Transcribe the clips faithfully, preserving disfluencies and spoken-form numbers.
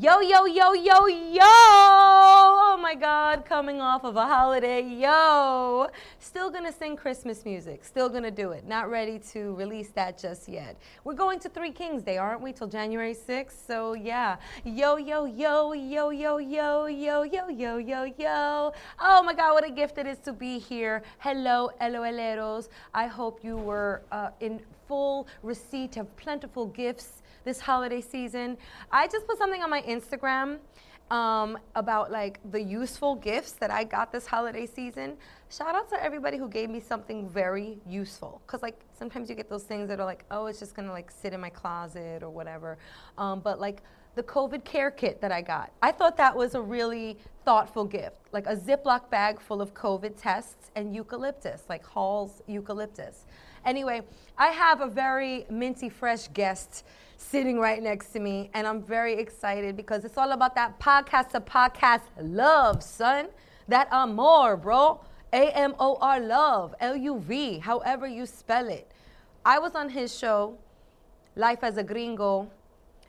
Yo, yo, yo, yo, yo! Oh my God, coming off of a holiday, yo! Still gonna sing Christmas music, still gonna do it. Not ready to release that just yet. We're going to Three Kings Day, aren't we, till January sixth? So yeah, yo, yo, yo, yo, yo, yo, yo, yo, yo, yo, yo. Oh my God, what a gift it is to be here. Hello, Eloeleros. I hope you were uh, in full receipt of plentiful gifts this holiday season. I just put something on my Instagram um, about like the useful gifts that I got this holiday season. Shout out to everybody who gave me something very useful. Cause like sometimes you get those things that are like, oh, it's just gonna like sit in my closet or whatever. Um, but like the COVID care kit that I got. I thought that was a really thoughtful gift, like a Ziploc bag full of COVID tests and eucalyptus, like Hall's eucalyptus. Anyway, I have a very minty fresh guest sitting right next to me, and I'm very excited because it's all about that podcast to podcast love, son. That amor, bro. A M O R love, L U V, however you spell it. I was on his show, Life as a Gringo,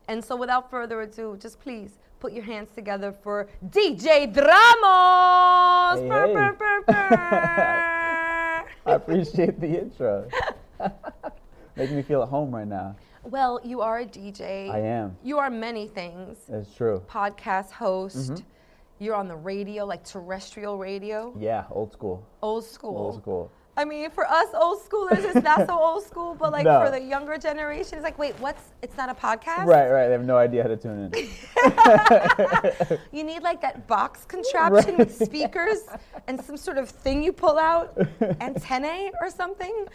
and so without further ado, just please put your hands together for D J Dramos. Hey, burr, hey. Burr, burr, burr. I appreciate the intro. Making me feel at home right now. Well, you are a D J. I am. You are many things. That's true. Podcast host. Mm-hmm. You're on the radio, like terrestrial radio. Yeah, old school. Old school. Old school. I mean, for us old schoolers, it's not so old school, but like no. For the younger generation, it's like, wait, what's, it's not a podcast? Right, right. They have no idea how to tune in. You need like that box contraption right. With speakers and some sort of thing you pull out, antennae or something.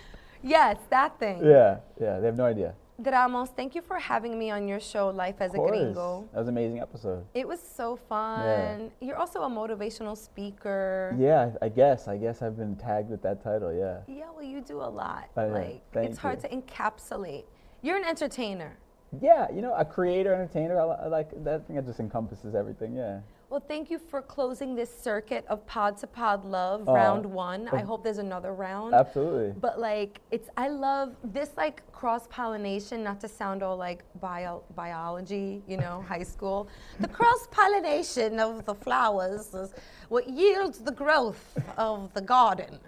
Yeah, it's that thing. Yeah, yeah. They have no idea. Dramos, thank you for having me on your show, Life as a Gringo. That was an amazing episode. It was so fun. Yeah. You're also a motivational speaker. Yeah, I guess. I guess I've been tagged with that title, yeah. Yeah, well, you do a lot. I like know. It's you. Hard to encapsulate. You're an entertainer. Yeah, you know, a creator, entertainer, I, I like that thing that just encompasses everything, yeah. Well, thank you for closing this circuit of pod to pod love, oh, round one. I hope there's another round. Absolutely. But like, it's I love this like cross pollination. Not to sound all like bio, biology, you know, high school. The cross pollination of the flowers is what yields the growth of the garden.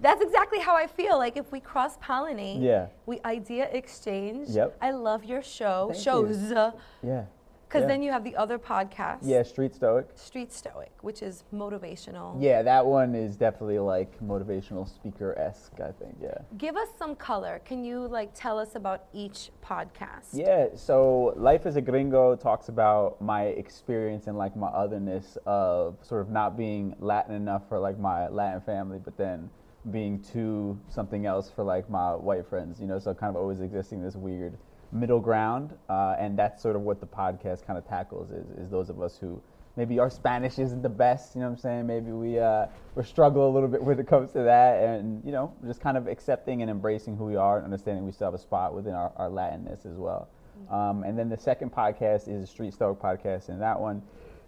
That's exactly how I feel. Like if we cross pollinate, yeah, we idea exchange. Yep. I love your show. Thank Shows. You. Yeah. Because yeah. Then you have the other podcast. Yeah, Street Stoic. Street Stoic, which is motivational. Yeah, that one is definitely like motivational speaker-esque, I think, yeah. Give us some color. Can you like tell us about each podcast? Yeah, so Life as a Gringo talks about my experience and like my otherness of sort of not being Latin enough for like my Latin family, but then being too something else for like my white friends, you know, so kind of always existing this weird middle ground, uh, and that's sort of what the podcast kind of tackles is, is those of us who maybe our Spanish isn't the best, you know what I'm saying? Maybe we uh, we struggle a little bit when it comes to that, and you know, just kind of accepting and embracing who we are and understanding we still have a spot within our, our Latinness as well. Mm-hmm. Um, and then the second podcast is a Street Stoic podcast, and that one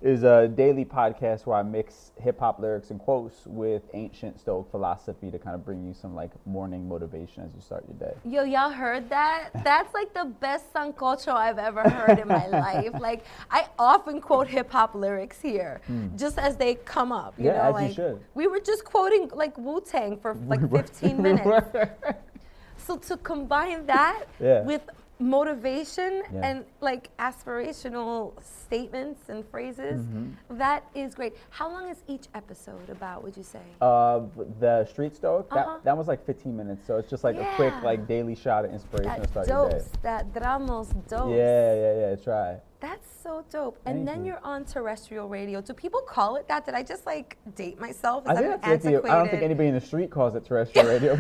is a daily podcast where I mix hip-hop lyrics and quotes with ancient Stoic philosophy to kind of bring you some like morning motivation as you start your day. Yo, y'all heard that? That's like the best sancocho I've ever heard in my life. Like, I often quote hip-hop lyrics here, mm. just as they come up. You yeah, know, as like, you should. We were just quoting like Wu-Tang for like fifteen minutes. So to combine that yeah. with motivation yeah. and like aspirational statements and phrases, mm-hmm. that is great. How long is each episode about, would you say? Uh, the Street Stoic, uh-huh. that, that was like fifteen minutes, so it's just like yeah. a quick like daily shot of inspiration to start your day. That Dramos dose. Yeah, yeah, yeah, try. That's so dope. And Thank then you. You're on terrestrial radio. Do people call it that? Did I just like date myself? I, think that's I don't think anybody in the street calls it terrestrial radio.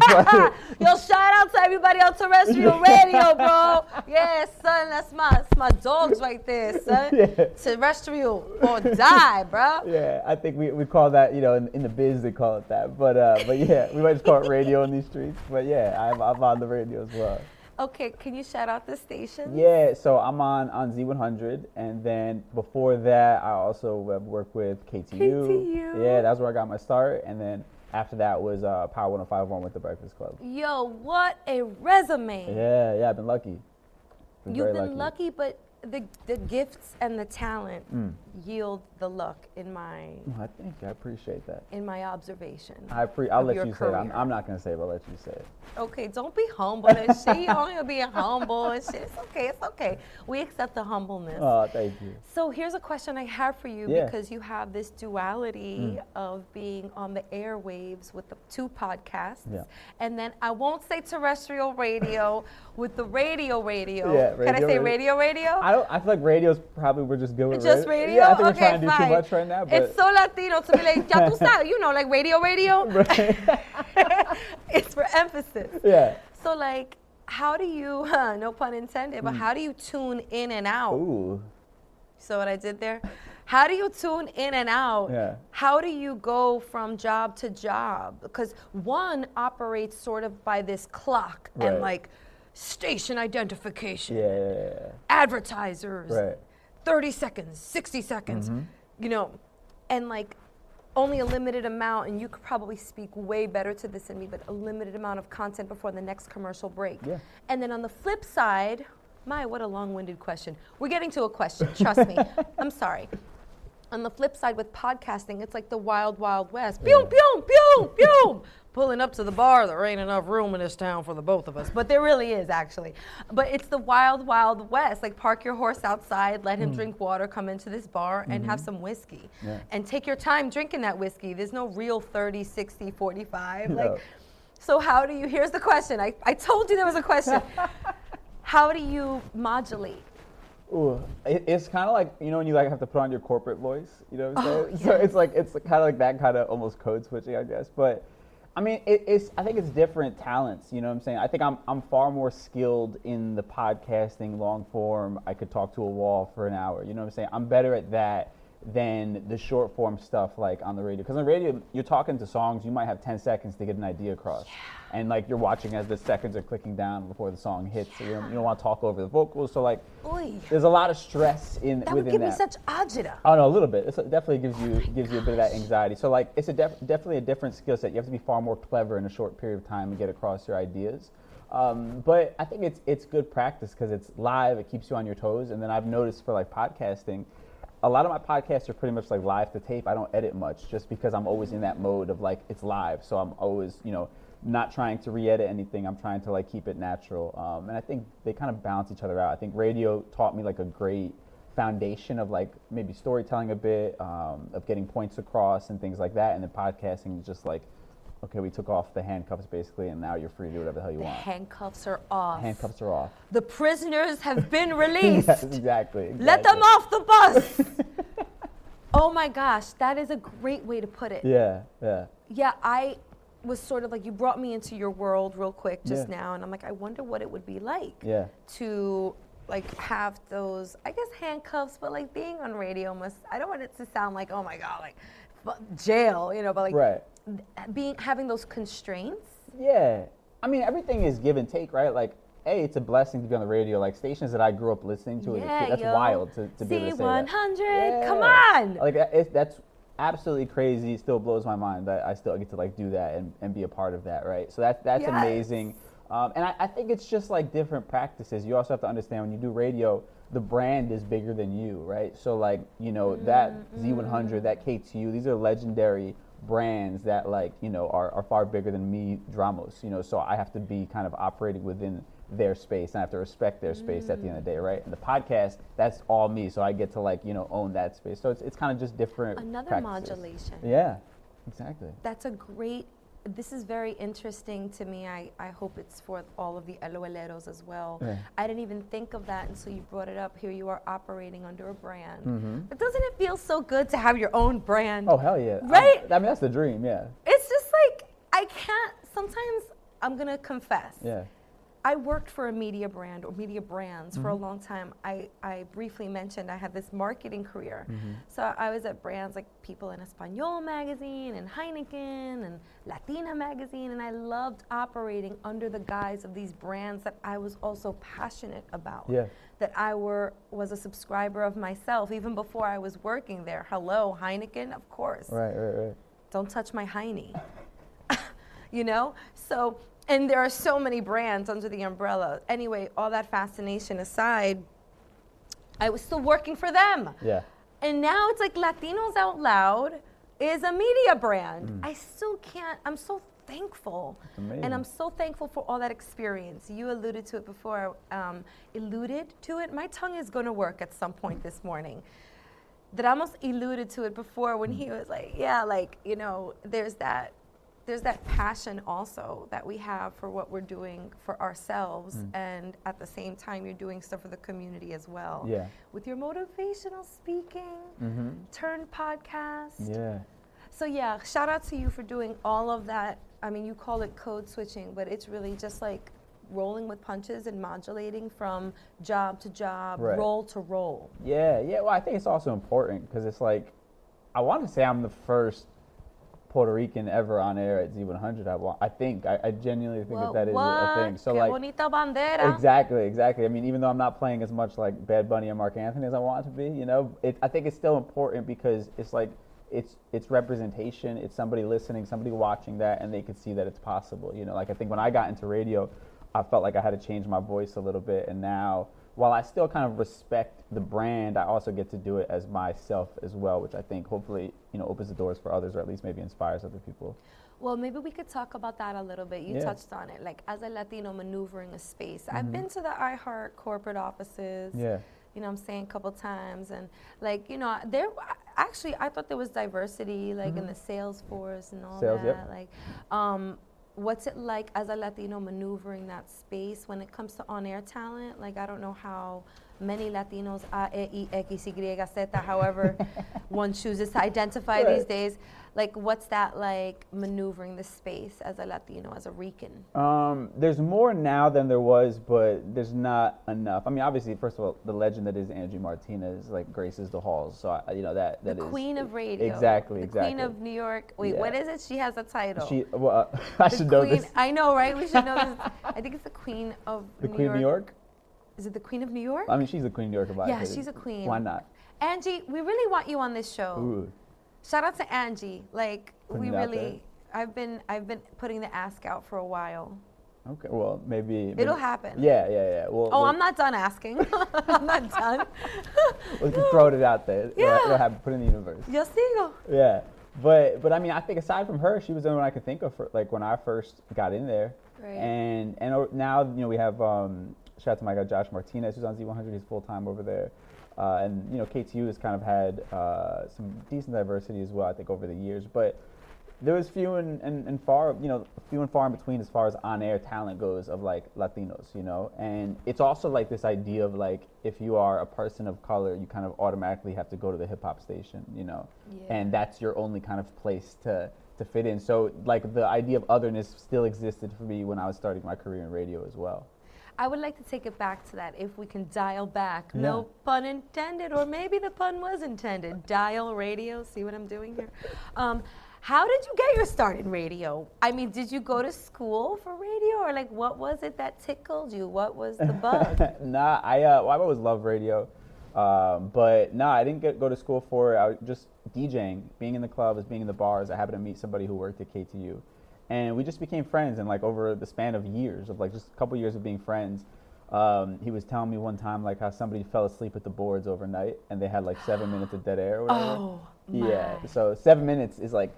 Yo, shout out to everybody on terrestrial radio, bro. Yeah, son, that's my that's my dogs right there, son. Yeah. Terrestrial or die, bro. Yeah, I think we, we call that, you know, in, in the biz they call it that. But uh, but yeah, we might just call it radio in these streets. But yeah, I'm, I'm on the radio as well. Okay, can you shout out the station? Yeah, so I'm on, on Z one hundred, and then before that, I also worked with K T U. K T U. Yeah, that's where I got my start, and then after that was uh, Power one oh five point one with The Breakfast Club. Yo, what a resume. Yeah, yeah, I've been lucky. Been You've been lucky. lucky, but the the gifts and the talent mm. yield the luck in my. Oh, I think I appreciate that. In my observation. I pre- I'll let you career. say it. I'm, I'm not gonna say it. But I'll let you say it. Okay, don't be humble. And she only being humble and shit. It's okay. It's okay. We accept the humbleness. Oh, thank you. So here's a question I have for you yeah. because you have this duality mm. of being on the airwaves with the two podcasts, yeah. and then I won't say terrestrial radio with the radio radio. Yeah, radio Can I say radio radio? radio? I don't. I feel like radio's probably we're just good with just radio. radio. Yeah, I think okay, we're trying to do fine. too much right now. But it's so Latino to be like, ya tú sabes, you know, like radio, radio. Right. It's for emphasis. Yeah. So like, how do you? Huh, no pun intended. But mm. how do you tune in and out? Ooh. So what I did there. How do you tune in and out? Yeah. How do you go from job to job? Because one operates sort of by this clock right. and like. Station identification, yeah, yeah, yeah. advertisers, right. thirty seconds, sixty seconds, mm-hmm. you know, and like only a limited amount, and you could probably speak way better to this than me, but a limited amount of content before the next commercial break. Yeah. And then on the flip side, my, what a long-winded question. We're getting to a question, trust me. I'm sorry. On the flip side with podcasting, it's like the wild, wild west. Yeah. Pew, pew, pew, pew. Pulling up to the bar, there ain't enough room in this town for the both of us. But there really is, actually. But it's the wild, wild west. Like, park your horse outside, let him mm. drink water, come into this bar, and mm-hmm. have some whiskey. Yeah. And take your time drinking that whiskey. There's no real thirty, sixty, forty-five. No. Like, so how do you, here's the question. I, I told you there was a question. How do you modulate? Ooh, it, it's kind of like, you know, when you like have to put on your corporate voice, you know what I'm saying? Oh, yeah. So it's like, it's kind of like that kind of almost code switching, I guess. But I mean, it, it's, I think it's different talents, you know what I'm saying? I think I'm, I'm far more skilled in the podcasting long form. I could talk to a wall for an hour, you know what I'm saying? I'm better at that than the short form stuff like on the radio. Because on the radio, you're talking to songs, you might have ten seconds to get an idea across. Yeah. And like you're watching as the seconds are clicking down before the song hits. Yeah. So you don't, you don't want to talk over the vocals. So like, Oy. there's a lot of stress in that within that. That would give that. me such agita. Oh no, a little bit. It definitely gives you oh gives gosh. you a bit of that anxiety. So like, it's a def- definitely a different skill set. You have to be far more clever in a short period of time to get across your ideas. Um, but I think it's it's good practice because it's live. It keeps you on your toes. And then I've noticed for like podcasting, a lot of my podcasts are pretty much like live to tape. I don't edit much just because I'm always in that mode of like, it's live. So I'm always, you know, not trying to re-edit anything. I'm trying to like keep it natural. Um, and I think they kind of balance each other out. I think radio taught me like a great foundation of like maybe storytelling a bit, um, of getting points across and things like that. And then podcasting is just like, okay, we took off the handcuffs basically, and now you're free to do whatever the hell you the want. Handcuffs are off. Handcuffs are off. The prisoners have been released. Yes, exactly, exactly. Let them off the bus. Oh my gosh, that is a great way to put it. Yeah, yeah. Yeah, I was sort of like, you brought me into your world real quick just yeah. now, and I'm like, I wonder what it would be like yeah. to like have those, I guess, handcuffs, but like being on radio must, I don't want it to sound like, oh my God, like jail, you know, but like. Right. Being having those constraints? Yeah. I mean, everything is give and take, right? Like, hey, it's a blessing to be on the radio. Like, stations that I grew up listening to yeah, as a kid, that's yo. wild to, to be able to say that. Z one hundred, yeah. Come on! Like, it, that's absolutely crazy. It still blows my mind that I still get to, like, do that and, and be a part of that, right? So that, that's yes. amazing. Um, and I, I think it's just, like, different practices. You also have to understand when you do radio, the brand is bigger than you, right? So, like, you know, mm, that Z one hundred, mm. that K T U, these are legendary brands that like, you know, are, are far bigger than me, Dramos, you know, so I have to be kind of operating within their space and I have to respect their space mm. at the end of the day, right? And the podcast, that's all me, so I get to like, you know, own that space. So it's it's kind of just different Another practices. modulation. Yeah, exactly. That's a great, this is very interesting to me. I, I hope it's for all of the Eloeleros as well. Yeah. I didn't even think of that until you brought it up. Here you are operating under a brand. Mm-hmm. But doesn't it feel so good to have your own brand? Oh, hell yeah. Right? I, I mean, that's the dream, yeah. It's just like, I can't, sometimes I'm going to confess. Yeah. I worked for a media brand or media brands mm-hmm. for a long time. I, I briefly mentioned I had this marketing career. Mm-hmm. So I was at brands like People in Espanol magazine and Heineken and Latina magazine, and I loved operating under the guise of these brands that I was also passionate about, yeah. that I were was a subscriber of myself even before I was working there. Hello, Heineken, of course. Right, right, right. Don't touch my Heine. You know? So... And there are so many brands under the umbrella. Anyway, all that fascination aside, I was still working for them. Yeah. And now it's like Latinos Out Loud is a media brand. Mm. I still can't, I'm so thankful. And I'm so thankful for all that experience. You alluded to it before, um, alluded to it. My tongue is going to work at some point this morning. Dramos alluded to it before when he was like, yeah, like, you know, there's that there's that passion also that we have for what we're doing for ourselves, mm. and at the same time you're doing stuff for the community as well. Yeah. With your motivational speaking, mm-hmm. Turn podcast. Yeah. So yeah, shout out to you for doing all of that. I mean, you call it code switching, but it's really just like rolling with punches and modulating from job to job, right. Role to role. Yeah, yeah. Well, I think it's also important because it's like, I want to say I'm the first Puerto Rican ever on air at Z one hundred. I want. I think. I, I genuinely think well, that that is a thing. So que like, bonita bandera. Exactly, exactly. I mean, even though I'm not playing as much like Bad Bunny and Mark Anthony as I want it to be, you know, it, I think it's still important because it's like, it's it's representation. It's somebody listening, somebody watching that, and they could see that it's possible. You know, like I think when I got into radio, I felt like I had to change my voice a little bit, and now while I still kind of respect the brand, I also get to do it as myself as well, which I think hopefully, you know, opens the doors for others, or at least maybe inspires other people. Well, maybe we could talk about that a little bit. You yeah. touched on it, like as a Latino maneuvering a space. Mm-hmm. I've been to the iHeart corporate offices, yeah, you know what I'm saying, a couple times, and like, you know, there actually I thought there was diversity, like mm-hmm. in the sales force and all sales, that. Yep. Like, um, what's it like as a Latino maneuvering that space when it comes to on-air talent? Like, I don't know how many Latinos, A, E, I, X, Y, Z, however one chooses to identify right. these days. Like, what's that like maneuvering the space as a Latino, as a Rican? Um, there's more now than there was, but there's not enough. I mean, obviously, first of all, the legend that is Angie Martinez, like, graces the halls. So, I, you know, that, that the is... The queen of radio. Exactly, the exactly. The queen of New York. Wait, yeah. What is it? She has a title. She, well, uh, I the should queen, know this. I know, right? We should know this. I think it's the queen of the New York. The queen of New York? Is it the queen of New York? I mean, she's the queen of New York. About yeah, it. She's a queen. Why not? Angie, we really want you on this show. Ooh. Shout out to Angie. Like, putting we really, there. I've been I've been putting the ask out for a while. Okay, well, maybe. maybe. It'll happen. Yeah, yeah, yeah. We'll, oh, we'll, I'm not done asking. I'm not done. We can throw it out there. Yeah. It'll happen. Put it in the universe. Yo sigo. Yeah. But, but I mean, I think aside from her, she was the only one I could think of, for, like, when I first got in there. Right. And, and now, you know, we have... Um, shout out to my guy Josh Martinez, who's on Z one hundred. He's full time over there, uh, and you know K T U has kind of had uh, some decent diversity as well, I think, over the years. But there was few and, and, and far, you know, few and far in between as far as on-air talent goes of like Latinos, you know. And it's also like this idea of like if you are a person of color, you kind of automatically have to go to the hip hop station, you know, yeah. and that's your only kind of place to to fit in. So like the idea of otherness still existed for me when I was starting my career in radio as well. I would like to take it back to that if we can dial back. Yeah. No pun intended, or maybe the pun was intended. Dial radio, see what I'm doing here? Um, how did you get your start in radio? I mean, did you go to school for radio? Or like, what was it that tickled you? What was the bug? nah, I, uh, well, I've always loved radio. Um, but nah, I didn't get, go to school for it. I was just DJing, being in the clubs, being in the bars. I happened to meet somebody who worked at K T U. And we just became friends, and like over the span of years, of like just a couple years of being friends, um, he was telling me one time like how somebody fell asleep at the boards overnight, and they had like seven minutes of dead air or whatever. Oh, my. Yeah, so seven minutes is like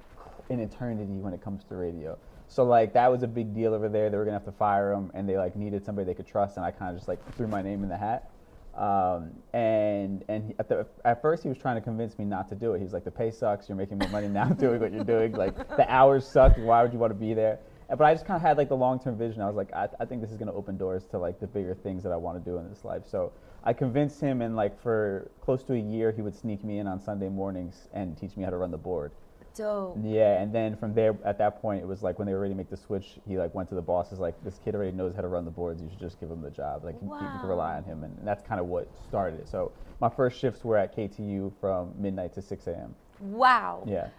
an eternity when it comes to radio. So like that was a big deal over there. They were gonna have to fire him, and they like needed somebody they could trust, and I kind of just like threw my name in the hat. Um, and and at, the, at first he was trying to convince me not to do it. He was like, the pay sucks, you're making more money now doing what you're doing, like the hours suck, why would you want to be there? But I just kind of had like the long-term vision. I was like, I, I think this is going to open doors to like the bigger things that I want to do in this life. So I convinced him, and like for close to a year he would sneak me in on Sunday mornings and teach me how to run the board. Dope. Yeah, and then from there, at that point, it was like when they were ready to make the switch, he like went to the bosses like, this kid already knows how to run the boards, you should just give him the job. Like, wow. you, you can rely on him, and that's kind of what started it. So my first shifts were at K T U from midnight to six a.m. Wow. Yeah.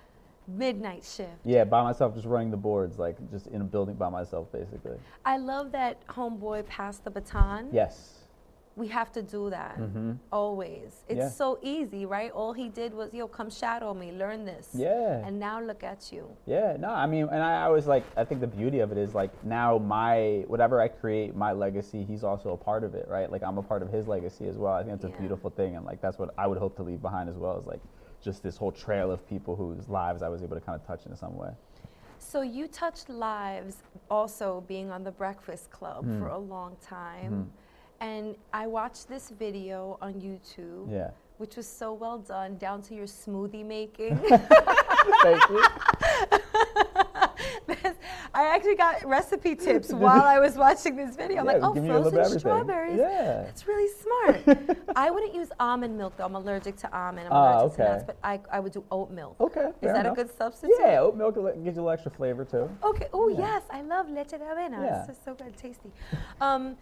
Midnight shift. Yeah, by myself, just running the boards, like just in a building by myself, basically. I love that homeboy passed the baton. Yes. we have to do that, mm-hmm. always. It's yeah. so easy, right? All he did was, yo, come shadow me, learn this. Yeah. And now look at you. Yeah, no, I mean, and I always like, I think the beauty of it is like, now my, whatever I create, my legacy, he's also a part of it, right? Like, I'm a part of his legacy as well. I think that's yeah. a beautiful thing. And like, that's what I would hope to leave behind as well, is like, just this whole trail of people whose lives I was able to kind of touch in some way. So you touched lives also being on The Breakfast Club mm. for a long time. Mm-hmm. And I watched this video on YouTube, yeah. which was so well done, down to your smoothie making. Thank you. I actually got recipe tips while I was watching this video. Yeah, I'm like, oh, frozen strawberries? Yeah. That's really smart. I wouldn't use almond milk, though. I'm allergic to almond. I'm uh, allergic okay. to nuts, but I, I would do oat milk. Okay, Is that enough. a good substitute? Yeah, oat milk gives you a little extra flavor, too. Okay, oh, yeah. yes. I love leche de avena. Yeah. It's just so good, tasty. Um,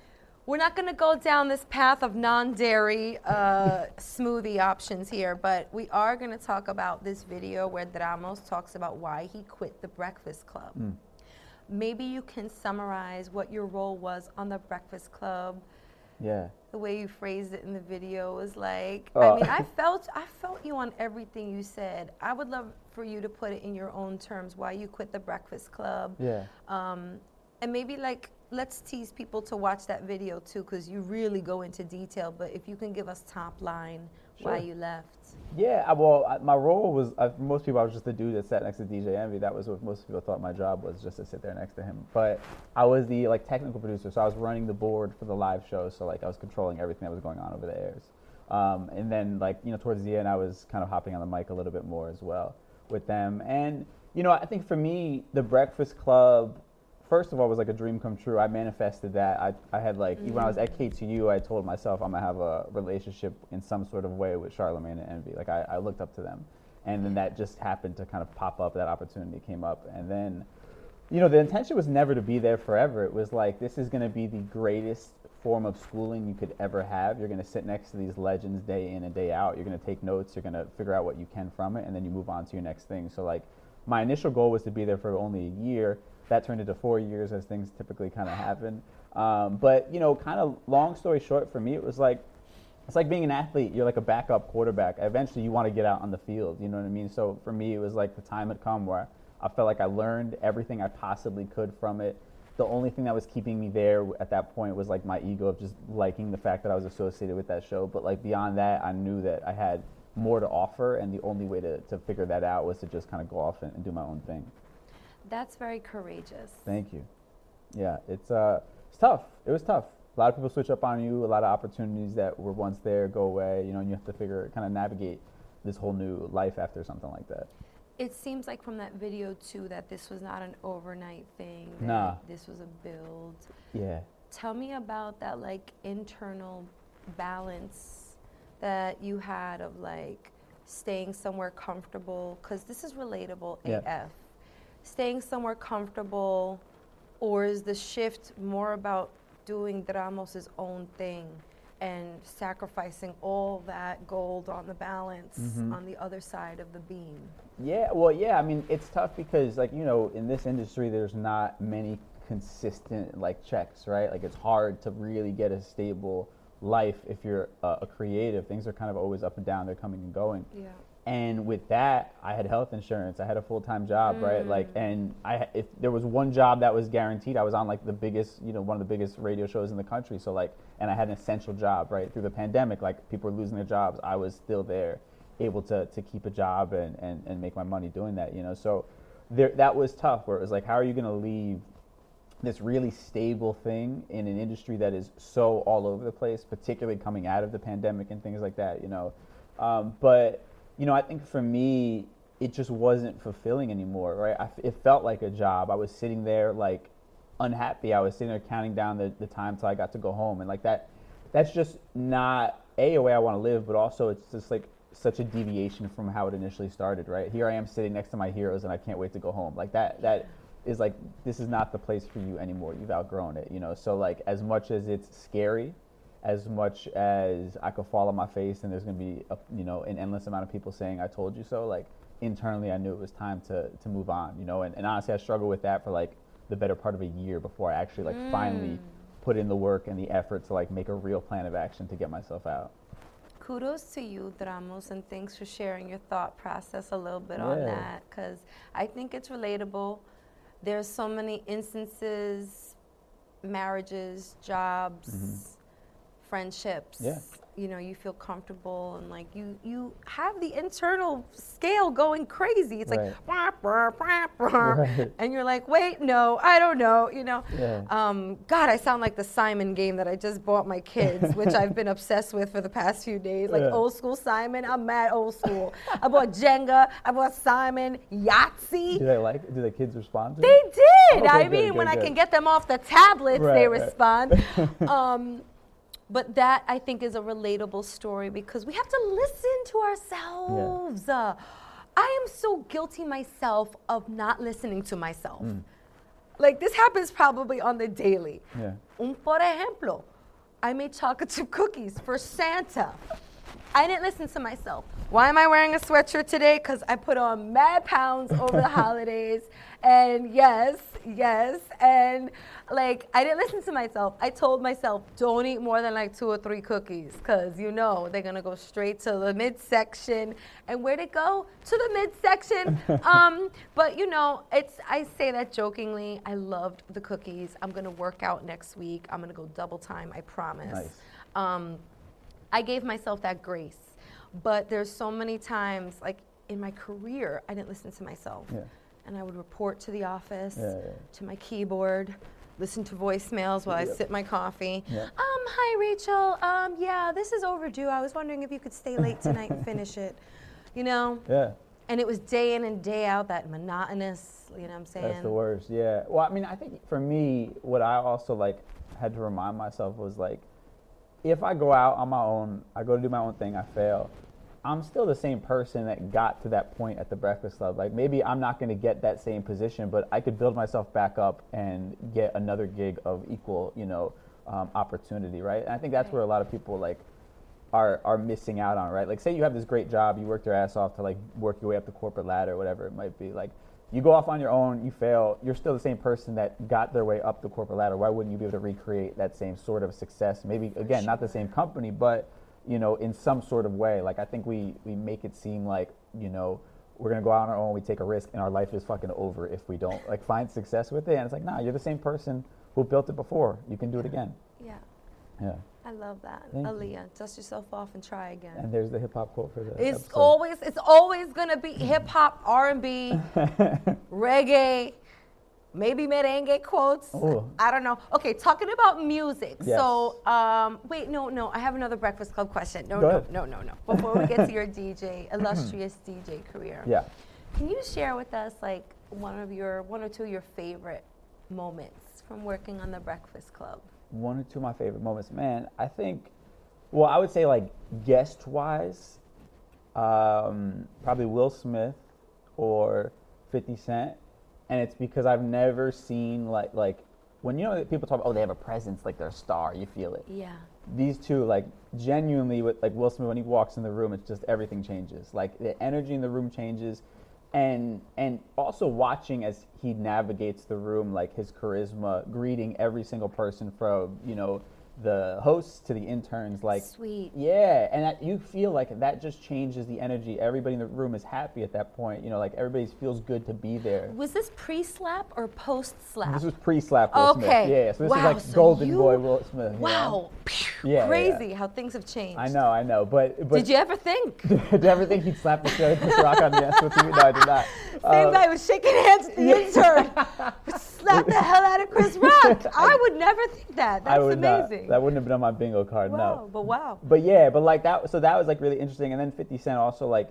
We're not going to go down this path of non-dairy uh, smoothie options here, but we are going to talk about this video where Dramos talks about why he quit The Breakfast Club. Mm. Maybe you can summarize what your role was on The Breakfast Club. Yeah. The way you phrased it in the video was like, oh. I mean, I felt I felt you on everything you said. I would love for you to put it in your own terms, why you quit The Breakfast Club. Yeah. Um, and maybe like, let's tease people to watch that video too, because you really go into detail, but if you can give us top line sure. why you left. Yeah, I, well, I, my role was, I, most people, I was just the dude that sat next to D J Envy. That was what most people thought my job was, just to sit there next to him. But I was the like technical producer, so I was running the board for the live show, so like I was controlling everything that was going on over the airs. Um, and then like, you know, towards the end, I was kind of hopping on the mic a little bit more as well with them. And, you know, I think for me, The Breakfast Club, first of all, it was like a dream come true. I manifested that. I, I had like, mm-hmm. even when I was at K T U, I told myself I'm gonna have a relationship in some sort of way with Charlemagne and Envy. Like I, I looked up to them. And then that just happened to kind of pop up, that opportunity came up. And then, you know, the intention was never to be there forever. It was like, this is gonna be the greatest form of schooling you could ever have. You're gonna sit next to these legends day in and day out. You're gonna take notes, you're gonna figure out what you can from it, and then you move on to your next thing. So like, my initial goal was to be there for only a year. That turned into four years, as things typically kind of happen. Um, but, you know, kind of long story short, for me, it was like, it's like being an athlete. You're like a backup quarterback. Eventually, you want to get out on the field. You know what I mean? So for me, it was like the time had come where I felt like I learned everything I possibly could from it. The only thing that was keeping me there at that point was like my ego of just liking the fact that I was associated with that show. But like beyond that, I knew that I had more to offer. And the only way to, to figure that out was to just kind of go off and, and do my own thing. That's very courageous. Thank you. Yeah, it's uh, it's tough. It was tough. A lot of people switch up on you. A lot of opportunities that were once there go away. You know, and you have to figure, kind of navigate this whole new life after something like that. It seems like from that video too that this was not an overnight thing. Nah. This was a build. Yeah. Tell me about that like internal balance that you had of like staying somewhere comfortable, because this is relatable yeah. A F. Staying somewhere comfortable, or is the shift more about doing Dramos' own thing and sacrificing all that gold on the balance mm-hmm. on the other side of the beam? Yeah, well, yeah, I mean, it's tough because, like, you know, in this industry, there's not many consistent, like, checks, right? Like, it's hard to really get a stable life if you're uh, a creative. Things are kind of always up and down. They're coming and going. Yeah. And with that, I had health insurance. I had a full-time job, mm. right? Like, and I, if there was one job that was guaranteed, I was on like the biggest, you know, one of the biggest radio shows in the country. So like, and I had an essential job, right? Through the pandemic, like people were losing their jobs. I was still there, able to to keep a job and, and, and make my money doing that, you know? So there, that was tough, where it was like, how are you gonna leave this really stable thing in an industry that is so all over the place, particularly coming out of the pandemic and things like that, you know? Um, but, You know, I think for me, it just wasn't fulfilling anymore, right? I, it felt like a job. I was sitting there, like, unhappy. I was sitting there counting down the, the time till I got to go home. And, like, that that's just not, A, a way I want to live, but also it's just, like, such a deviation from how it initially started, right? Here I am sitting next to my heroes, and I can't wait to go home. Like, that that is, like, this is not the place for you anymore. You've outgrown it, you know? So, like, as much as it's scary, as much as I could fall on my face and there's going to be, a, you know, an endless amount of people saying, I told you so, like, internally, I knew it was time to, to move on, you know, and, and honestly, I struggled with that for, like, the better part of a year before I actually, like, mm. finally put in the work and the effort to like make a real plan of action to get myself out. Kudos to you, Dramos, and thanks for sharing your thought process a little bit yeah. on that, because I think it's relatable. There's so many instances, marriages, jobs, mm-hmm. friendships. Yeah. You know, you feel comfortable and like you, you have the internal scale going crazy. It's right. like, brr, brr, brr, right. and you're like, wait, no, I don't know, you know. Yeah. Um, God, I sound like the Simon game that I just bought my kids, which I've been obsessed with for the past few days. Like yeah. old school Simon, I'm mad old school. I bought Jenga, I bought Simon, Yahtzee. Do they like it? Do the kids respond to it? They did. Okay, I good, mean, good, when good. I can get them off the tablets, right, they respond. Right. Um, But that, I think, is a relatable story because we have to listen to ourselves. Yeah. Uh, I am so guilty myself of not listening to myself. Mm. Like, this happens probably on the daily. Yeah. Un por ejemplo, I made chocolate chip cookies for Santa. I didn't listen to myself. Why am I wearing a sweatshirt today? Because I put on mad pounds over the holidays. And yes, yes. And like, I didn't listen to myself. I told myself, don't eat more than like two or three cookies. Because you know, they're going to go straight to the midsection. And where'd it go? To the midsection. um, but you know, it's I say that jokingly. I loved the cookies. I'm going to work out next week. I'm going to go double time, I promise. Nice. Um, I gave myself that grace, but there's so many times, like in my career, I didn't listen to myself, yeah. and I would report to the office, yeah, yeah. to my keyboard, listen to voicemails while yep. I sip my coffee. Yep. Um, hi Rachel, um, yeah, this is overdue. I was wondering if you could stay late tonight and finish it, you know? Yeah. And it was day in and day out, that monotonous, you know what I'm saying? That's the worst, yeah. Well, I mean, I think for me, what I also like had to remind myself was like, if I go out on my own, I go to do my own thing, I fail, I'm still the same person that got to that point at the Breakfast Club. Like, maybe I'm not going to get that same position, but I could build myself back up and get another gig of equal, you know, um, opportunity, right? And I think that's right. where a lot of people, like, are are missing out on, right? Like, say you have this great job, you worked your ass off to, like, work your way up the corporate ladder, whatever it might be. Like, you go off on your own, you fail, you're still the same person that got their way up the corporate ladder. Why wouldn't you be able to recreate that same sort of success? Maybe, again, not the same company, but, you know, in some sort of way. Like, I think we, we make it seem like, you know, we're going to go out on our own, we take a risk, and our life is fucking over if we don't, like, find success with it. And it's like, nah, you're the same person who built it before. You can do it again. Yeah. Yeah. I love that. Thank Aaliyah, you. Dust yourself off and try again. And there's the hip hop quote for the It's episode. always it's always gonna be hip hop, R and B, reggae, maybe merengue quotes. Ooh. I don't know. Okay, talking about music. Yes. So um, wait, no, no, I have another Breakfast Club question. No, Go no, ahead. no, no, no. Before we get to your D J, illustrious D J career. Yeah. Can you share with us like one of your one or two of your favorite moments from working on the Breakfast Club? One or two of my favorite moments, man. I think, well, I would say like guest-wise, um, probably Will Smith or fifty Cent, and it's because I've never seen like like when you know people talk, oh, they have a presence, like they're a star, you feel it. Yeah. These two, like genuinely, with like Will Smith when he walks in the room, it's just everything changes. Like the energy in the room changes, and and also watching as he navigates the room, like his charisma, greeting every single person from, you know, the hosts to the interns, like sweet, yeah, and that, you feel like that just changes the energy. Everybody in the room is happy at that point, you know, like everybody feels good to be there. Was this pre-slap or post-slap? This was pre-slap Will Smith. Okay. Yeah, yeah, so this wow, is like so golden you, boy Will Smith. Wow, you know? yeah, crazy yeah. how things have changed. I know, I know, but, but did you ever think? Did you ever think he'd slap the shit out of Chris Rock on the ass with you? No, I did not. Same um, guy was shaking hands with the intern. Slap the hell out of Chris Rock. I would never think that. That's I would amazing. Not. That wouldn't have been on my bingo card, wow, no. But wow. But yeah, but like that, so that was like really interesting. And then fifty Cent also, like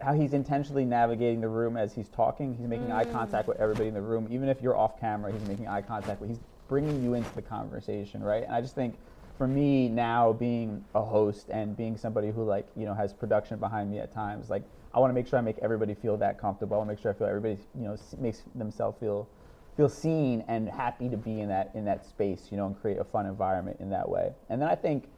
how he's intentionally navigating the room as he's talking. He's making mm. eye contact with everybody in the room. Even if you're off camera, he's making eye contact with, he's bringing you into the conversation, right? And I just think for me now, being a host and being somebody who like, you know, has production behind me at times, like I want to make sure I make everybody feel that comfortable. I want to make sure I feel everybody, you know, makes themselves feel feel seen and happy to be in that in that space, you know, and create a fun environment in that way. And then I think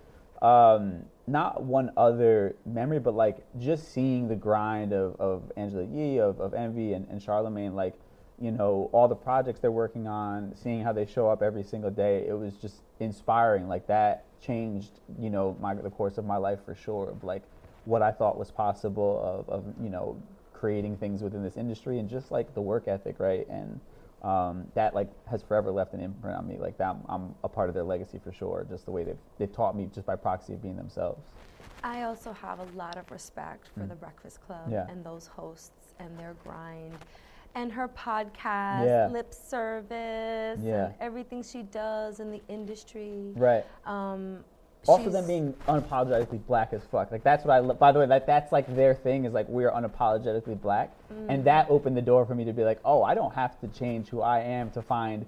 um, not one other memory, but like just seeing the grind of, of Angela Yee, of, of Envy and, and Charlemagne, like, you know, all the projects they're working on, seeing how they show up every single day, it was just inspiring. Like, that changed, you know, my, the course of my life for sure, of like what I thought was possible, of, of, you know, creating things within this industry, and just like the work ethic, right? And um, that like has forever left an imprint on me. Like, that I'm, I'm a part of their legacy for sure, just the way they've, they've taught me just by proxy of being themselves. I also have a lot of respect for mm. The Breakfast Club yeah. and those hosts and their grind. And her podcast, yeah. Lip Service, yeah. and everything she does in the industry. Right. Um, also them being unapologetically black as fuck. Like, that's what I love. By the way, that, that's like their thing, is like, we're unapologetically black. Mm. And that opened the door for me to be like, oh, I don't have to change who I am to find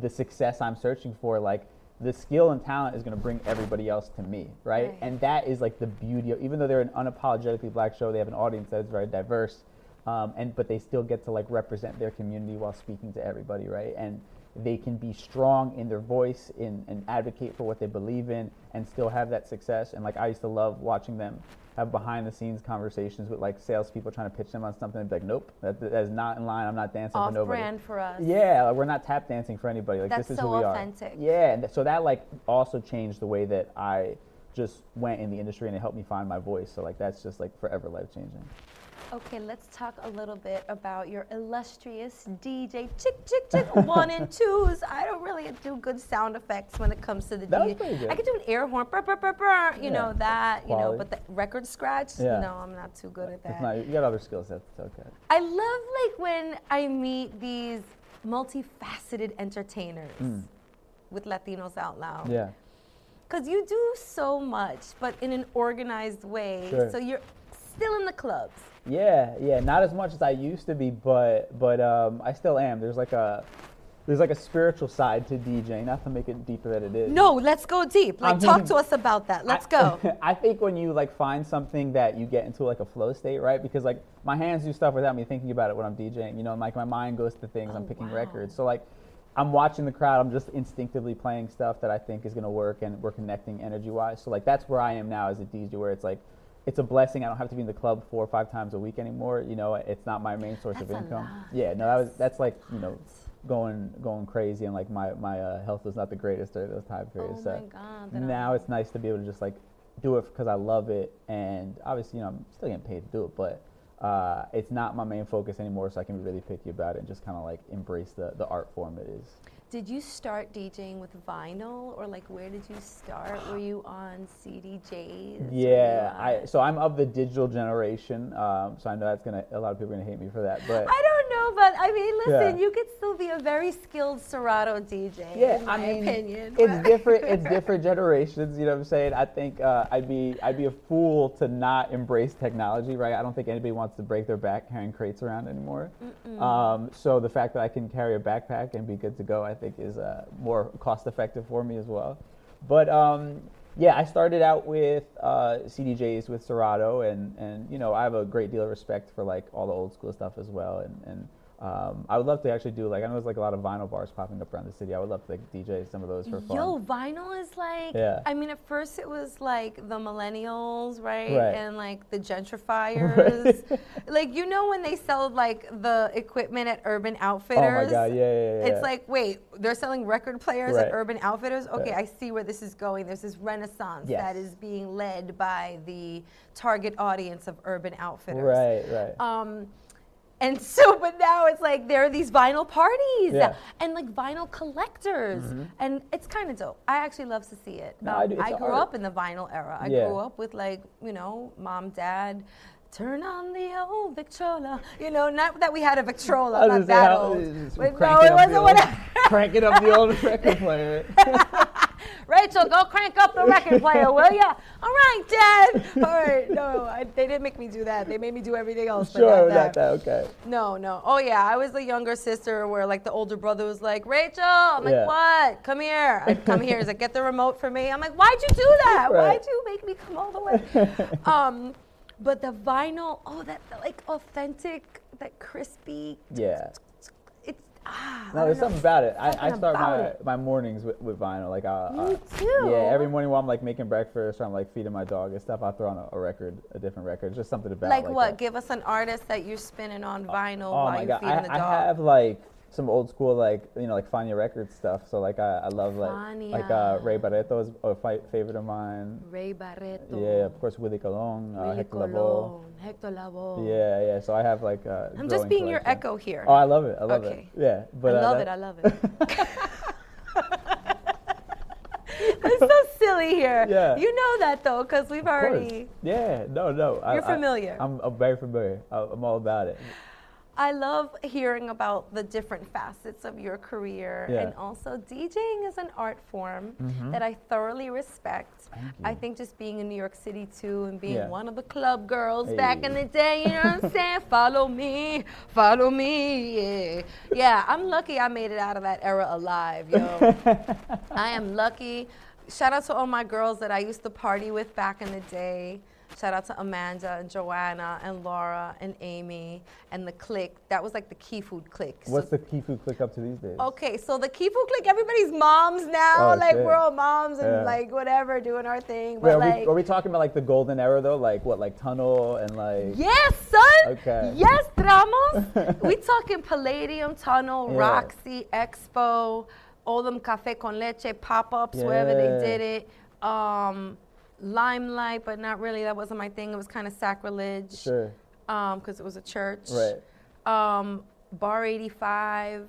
the success I'm searching for. Like, the skill and talent is going to bring everybody else to me, right? right? And that is like the beauty of, even though they're an unapologetically black show, they have an audience that is very diverse. Um, and but they still get to like represent their community while speaking to everybody, right? And they can be strong in their voice in, and advocate for what they believe in and still have that success. And like, I used to love watching them have behind the scenes conversations with like salespeople trying to pitch them on something and be like, nope, that, that is not in line. I'm not dancing Off for nobody. Off brand for us. Yeah, like, we're not tap dancing for anybody. Like, That's this is so who we authentic. Are. Yeah, and th- so that like also changed the way that I just went in the industry, and it helped me find my voice. So like, that's just like forever life changing. Okay, let's talk a little bit about your illustrious D J chick chick chick one and twos. I don't really do good sound effects when it comes to the that D J. I could do an air horn, burr, burr, burr, burr, you yeah. know that, Quality. You know, but the record scratch, yeah. no, I'm not too good at that. It's not, you got other skill sets, it's okay. I love like when I meet these multifaceted entertainers mm. with Latinos Out Loud. Yeah. Because you do so much, but in an organized way. Sure. So you're still in the clubs. Yeah, yeah, not as much as I used to be, but but um, I still am. There's like a there's like a spiritual side to DJing, not to make it deeper than it is. No, let's go deep. Like, I'm talk thinking, to us about that. Let's I, go. I think when you like find something that you get into like a flow state, right? Because like my hands do stuff without me thinking about it when I'm DJing. You know, like my mind goes to things. Oh, I'm picking wow. records. So like I'm watching the crowd. I'm just instinctively playing stuff that I think is gonna work, and we're connecting energy-wise. So like that's where I am now as a D J, where it's like, it's a blessing. I don't have to be in the club four or five times a week anymore. You know, it's not my main source that's of income. Yeah, no, that was that's like, you know, going going crazy, and like my my uh, health was not the greatest during those time periods. Oh so my God, now I'm... it's nice to be able to just like do it because I love it, and obviously, you know, I'm still getting paid to do it, but uh, it's not my main focus anymore. So I can be really picky about it and just kind of like embrace the the art form it is. Did you start DJing with vinyl, or like where did you start? Were you on C D Js? Yeah, I, so I'm of the digital generation, um, so I know that's gonna a lot of people are gonna hate me for that. But I don't know, but I mean, listen, yeah. you could still be a very skilled Serato D J. Yeah, in my I mean, opinion, it's different. It's different generations. You know what I'm saying? I think uh, I'd be I'd be a fool to not embrace technology, right? I don't think anybody wants to break their back carrying crates around anymore. Um, so the fact that I can carry a backpack and be good to go, I think. is uh, more cost effective for me as well. But um, yeah, I started out with uh, C D Js with Serato, and, and you know, I have a great deal of respect for like all the old school stuff as well, and, and um, I would love to actually do like, I know there's like a lot of vinyl bars popping up around the city. I would love to like, D J some of those for fun. Yo, vinyl is like, yeah. I mean, at first it was like the millennials, right? right. And like the gentrifiers. Right. Like, you know, when they sell like the equipment at Urban Outfitters? Oh my God, yeah, yeah, yeah. It's like, wait, they're selling record players right. at Urban Outfitters? Okay, right. I see where this is going. There's this renaissance yes. that is being led by the target audience of Urban Outfitters. Right, right. Um, And so, but now it's like there are these vinyl parties yeah. and like vinyl collectors, mm-hmm. and it's kind of dope. I actually love to see it. No, um, I, do. I grew art. up in the vinyl era. I yeah. grew up with like, you know, mom, dad, turn on the old Victrola. You know, not that we had a Victrola, not that old. But no, it wasn't what I... Cranking up the old record player. Rachel, go crank up the record player, will ya? All right, Dad. All right, no, I, they didn't make me do that. They made me do everything else. But sure, not that. that. Okay. No, no. Oh yeah, I was the younger sister where like the older brother was like, Rachel. I'm yeah. like, what? Come here. I come here. He's like, get the remote for me. I'm like, why'd you do that? Right. Why'd you make me come all the way? Um, but the vinyl, oh, that like authentic, that crispy. Yeah. Ah, no, there's know. something about it. Something I, I start my, it. my mornings with, with vinyl. Like, uh, Me too. Yeah, every morning while I'm like making breakfast or I'm like feeding my dog and stuff, I'll throw on a, a record, a different record. It's just something about it. Like, like what? That. Give us an artist that you're spinning on vinyl oh, while oh you're God. feeding I, the dog. I have like some old school, like, you know, like Fania Records stuff. So like I, I love like Fania. like uh, Ray Barreto is a fi- favorite of mine. Ray Barreto. Yeah, of course, Willie Colon, uh, Hector Lavoe. Hector Lavoe. Yeah, yeah. So I have like. Uh, I'm just being collection. Your echo here. Oh, I love it. I love okay. it. Yeah, but I love uh, it. I love it. It's so silly here. Yeah. You know that though, because we've of already. Course. Yeah. No, no. You're I, familiar. I, I'm, I'm very familiar. I, I'm all about it. I love hearing about the different facets of your career, yeah. and also DJing is an art form mm-hmm. that I thoroughly respect. I think just being in New York City too, and being yeah. one of the club girls hey. back in the day, you know what I'm saying? Follow me, follow me, yeah. Yeah, I'm lucky I made it out of that era alive, yo. I am lucky. Shout out to all my girls that I used to party with back in the day. Shout out to Amanda and Joanna and Laura and Amy and the clique. That was like the Key Food clique. What's so the Key Food clique up to these days? Okay, so the Key Food clique, everybody's moms now. Oh, like shit. We're all moms and yeah. like whatever, doing our thing. But Wait, are, like, we, are we talking about like the golden era though? Like what, like Tunnel and like? Yes, son. Okay. Yes, Dramos. We talking Palladium, Tunnel, yeah. Roxy, Expo, all them Café con Leche pop-ups, yeah. wherever they did it. Um, Limelight, but not really. That wasn't my thing. It was kind of sacrilege. Sure. Um, because it was a church. Right. Um, Bar eighty-five.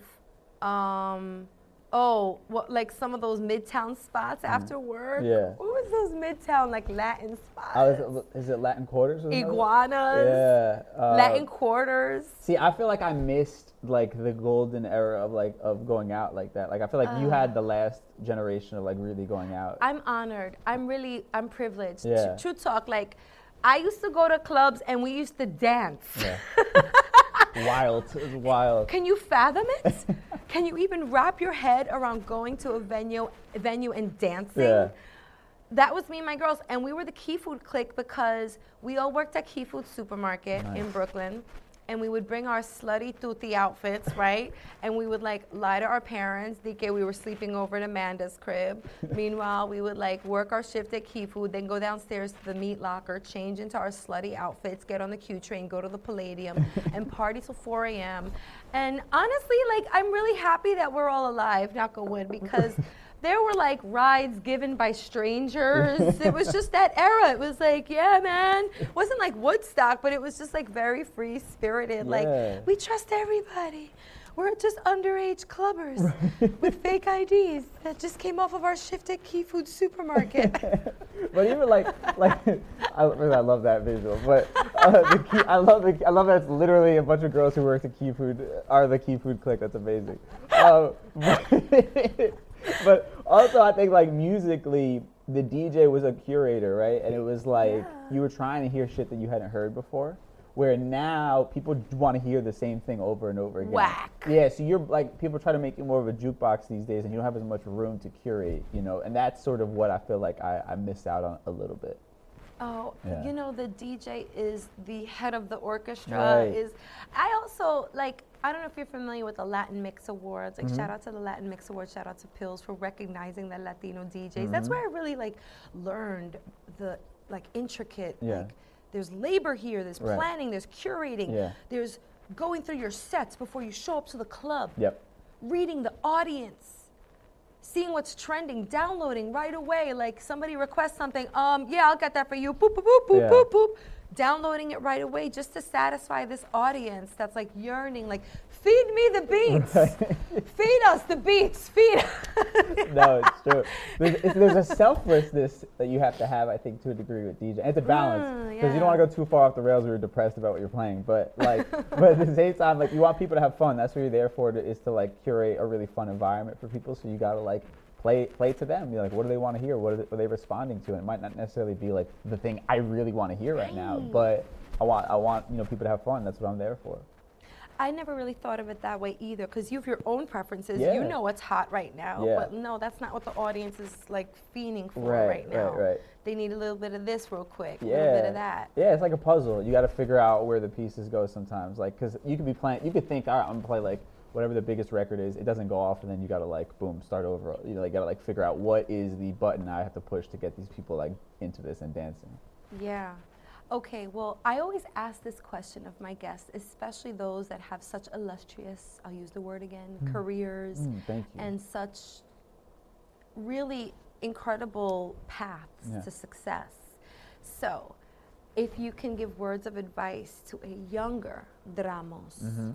Um, oh, what like some of those midtown spots mm. after work. Yeah. What was those midtown like Latin spots? Oh, is, it, is it Latin Quarters? Iguanas. Yeah. Uh, Latin Quarters. See, I feel like I missed like the golden era of like of going out like that. Like I feel like uh, you had the last generation of like really going out. I'm honored. I'm really I'm privileged. Yeah. True talk. Like I used to go to clubs and we used to dance. Yeah. Wild. It was wild. Can you fathom it? Can you even wrap your head around going to a venue venue and dancing? Yeah. That was me and my girls, and we were the Key Food clique because we all worked at Key Food Supermarket nice. in Brooklyn. And we would bring our slutty tutti outfits, right? And we would like lie to our parents, thinking we were sleeping over at Amanda's crib. Meanwhile, we would like work our shift at Key Food, then go downstairs to the meat locker, change into our slutty outfits, get on the Q train, go to the Palladium, and party till four a.m. And honestly, like I'm really happy that we're all alive, knock on wood, because there were like rides given by strangers. It was just that era. It was like, yeah, man. It wasn't like Woodstock, but it was just like very free spirited. Yeah. Like, we trust everybody. We're just underage clubbers right. with fake I Ds that just came off of our shift at Key Food Supermarket. But even like, like I, I love that visual. But uh, the key, I love the, I love that it's literally a bunch of girls who work at Key Food are the Key Food clique. That's amazing. Uh, but also I think like musically the D J was a curator, right? And it was like yeah. you were trying to hear shit that you hadn't heard before, where now people want to hear the same thing over and over again. Whack. Yeah, so you're like people try to make it more of a jukebox these days and you don't have as much room to curate, you know, and that's sort of what I feel like I, I missed out on a little bit. Oh, yeah. You know, the D J is the head of the orchestra. Right. Is I also, like, I don't know if you're familiar with the Latin Mix Awards. Like, mm-hmm. shout out to the Latin Mix Awards. Shout out to Pills for recognizing the Latino D Js. Mm-hmm. That's where I really, like, learned the, like, intricate, yeah. like, there's labor here, there's right. planning, there's curating, yeah. there's going through your sets before you show up to the club, yep. reading the audience. Seeing what's trending, downloading right away. Like somebody requests something, um, yeah, I'll get that for you. Boop, boop, boop, boop, yeah. boop, boop. Downloading it right away just to satisfy this audience that's like yearning. Like, feed me the beats. Right. Feed us the beats. Feed us. No, it's true. There's, it's, there's a selflessness that you have to have, I think, to a degree with D J. And it's a balance because mm, yeah. you don't want to go too far off the rails. Where you're depressed about what you're playing, but like, but at the same time, like you want people to have fun. That's what you're there for. To, is to like curate a really fun environment for people. So you gotta like. Play, play to them. Be like, what do they want to hear? What are they, are they responding to? And it might not necessarily be like the thing I really want to hear right now, but I want, I want you know people to have fun. That's what I'm there for. I never really thought of it that way either, because you have your own preferences. Yeah. You know what's hot right now, yeah. but no, that's not what the audience is like fiending for right, right now. Right, right. They need a little bit of this real quick, yeah. a little bit of that. Yeah, it's like a puzzle. You got to figure out where the pieces go sometimes, like because you could be playing, you could think, all right, I'm gonna play like. Whatever the biggest record is, it doesn't go off, and then you gotta like boom, start over. You know, you gotta like figure out what is the button I have to push to get these people like into this and dancing. Yeah, Okay, well, I always ask this question of my guests, especially those that have such illustrious, I'll use the word again, mm. careers, mm, thank you. And such really incredible paths yeah. to success. So, if you can give words of advice to a younger Dramos mm-hmm.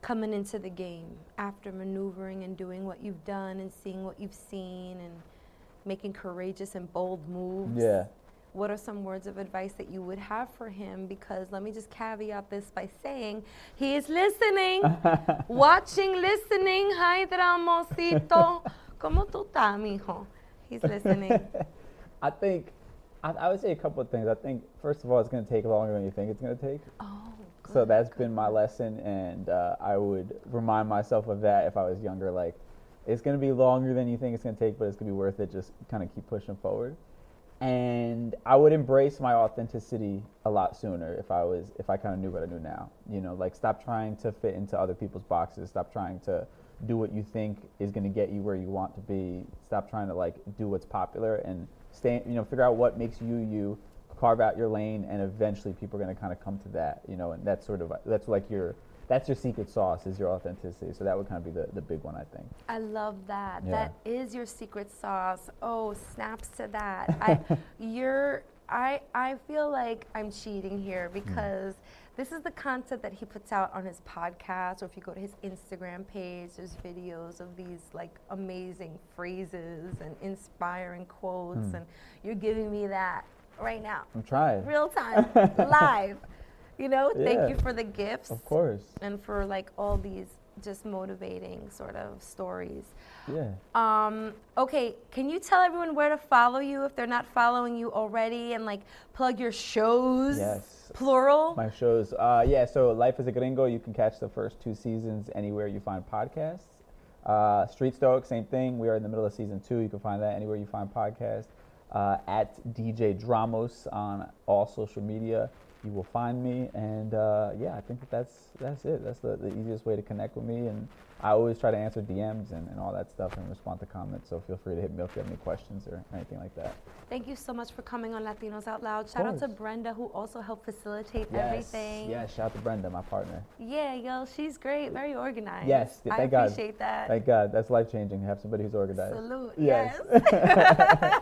coming into the game after maneuvering and doing what you've done and seeing what you've seen and making courageous and bold moves. Yeah. What are some words of advice that you would have for him? Because let me just caveat this by saying, he is listening, watching, listening. Hi, Dramosito. ¿Cómo tú estás, mijo? He's listening. I think, I, I would say a couple of things. I think, first of all, it's going to take longer than you think it's going to take. Oh, good. So that's good. Been my lesson, and uh, I would remind myself of that if I was younger. Like, it's going to be longer than you think it's going to take, but it's going to be worth it. Just kind of keep pushing forward. And I would embrace my authenticity a lot sooner if I was, if I kind of knew what I knew now. You know, like stop trying to fit into other people's boxes. Stop trying to do what you think is going to get you where you want to be. Stop trying to like do what's popular and stay, you know, figure out what makes you you, carve out your lane, and eventually people are going to kind of come to that, you know, and that's sort of, that's like your, that's your secret sauce is your authenticity. So that would kind of be the, the big one, I think. I love that. Yeah. That is your secret sauce. Oh, snaps to that. I, you're, I, I feel like I'm cheating here because mm. this is the content that he puts out on his podcast, or if you go to his Instagram page, there's videos of these like amazing phrases and inspiring quotes, mm. and you're giving me that right now. I'm trying. Real time, live. You know, yeah. Thank you for the gifts. Of course. And for like all these just motivating sort of stories. Yeah. Um, okay, can you tell everyone where to follow you if they're not following you already, and like plug your shows? Yes. Plural? My shows. Uh, yeah, so Life as a Gringo, you can catch the first two seasons anywhere you find podcasts. Uh, Street Stoic, same thing. We are in the middle of season two. You can find that anywhere you find podcasts. Uh, at D J Dramos on all social media. You will find me, and uh, yeah, I think that that's that's it. That's the, the easiest way to connect with me, and I always try to answer D Ms and, and all that stuff and respond to comments, so feel free to hit me up if you have any questions or anything like that. Thank you so much for coming on Latinos Out Loud. Shout out to Brenda, who also helped facilitate yes. everything. Yeah, shout out to Brenda, my partner. Yeah, yo, she's great, very organized. Yes, th- thank God. I appreciate that. Thank God, that's life-changing to have somebody who's organized. Salute, yes. yes.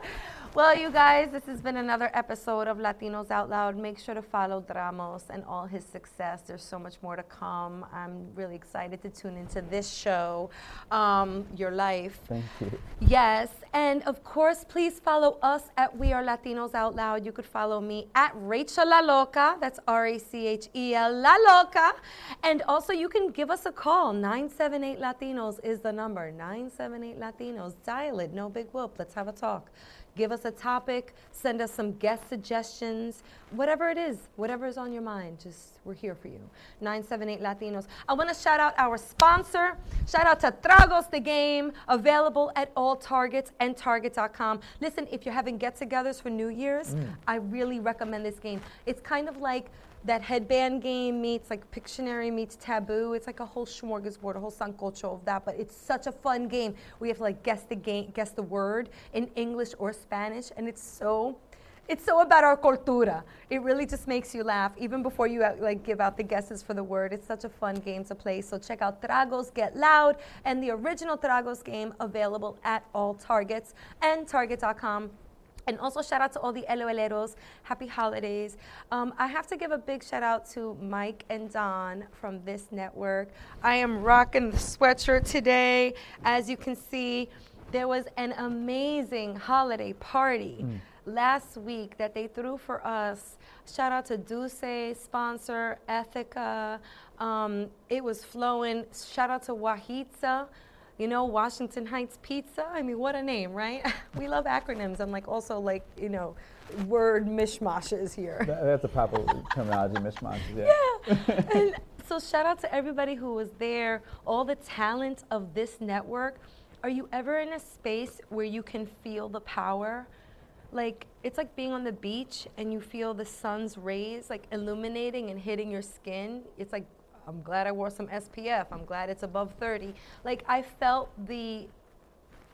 Well, you guys, this has been another episode of Latinos Out Loud. Make sure to follow Dramos and all his success. There's so much more to come. I'm really excited to tune into this show, um, your life. Thank you. Yes, and of course, please follow us at We Are Latinos Out Loud. You could follow me at Rachel La Loca. That's R A C H E L La Loca. And also, you can give us a call. nine seven eight Latinos is the number. nine seven eight Latinos. Dial it. No big whoop. Let's have a talk. Give us a topic, send us some guest suggestions, whatever it is, whatever is on your mind, just, we're here for you. nine seven eight Latinos. I want to shout out our sponsor. Shout out to Tragos the Game, available at all Targets and Target dot com. Listen, if you're having get-togethers for New Year's, mm. I really recommend this game. It's kind of like that headband game meets, like Pictionary meets Taboo. It's like a whole smorgasbord, a whole sancocho of that, but it's such a fun game. We have to like guess the game, guess the word in English or Spanish, and it's so, it's so about our cultura. It really just makes you laugh, even before you like give out the guesses for the word. It's such a fun game to play, so check out Tragos Get Loud and the original Tragos game, available at all Targets and Target dot com. And also, shout out to all the LOLeros. Happy holidays. Um, I have to give a big shout out to Mike and Don from this network. I am rocking the sweatshirt today. As you can see, there was an amazing holiday party mm. last week that they threw for us. Shout out to Duce, sponsor, Ethica. Um, it was flowing. Shout out to Wahitza. You know, Washington Heights Pizza. I mean, what a name, right? We love acronyms. I'm like also like, you know, word mishmashes here. That, that's a proper terminology, mishmashes. Yeah. yeah. And so shout out to everybody who was there, all the talent of this network. Are you ever in a space where you can feel the power? Like, it's like being on the beach and you feel the sun's rays like illuminating and hitting your skin. It's like, I'm glad I wore some S P F. I'm glad it's above thirty. Like, I felt the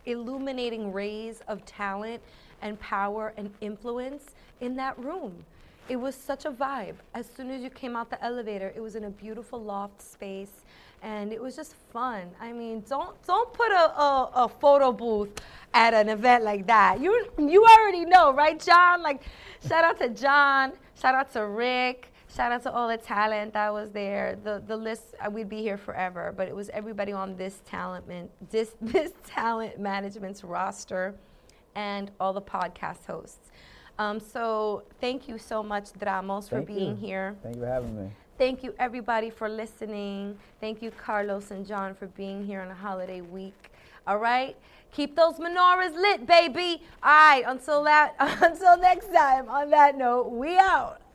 illuminating rays of talent and power and influence in that room. It was such a vibe. As soon as you came out the elevator, it was in a beautiful loft space, and it was just fun. I mean, don't don't put a, a, a photo booth at an event like that. You you already know, right, John? Like, shout out to John, shout out to Rick, shout out to all the talent that was there. The the list, we'd be here forever, but it was everybody on this talent man, this this talent management's roster, and all the podcast hosts. Um, so thank you so much, Dramos, for being here. Thank you for having me. Thank you, everybody, for listening. Thank you, Carlos and John, for being here on a holiday week. All right? Keep those menorahs lit, baby. All right, until that, until next time, on that note, we out.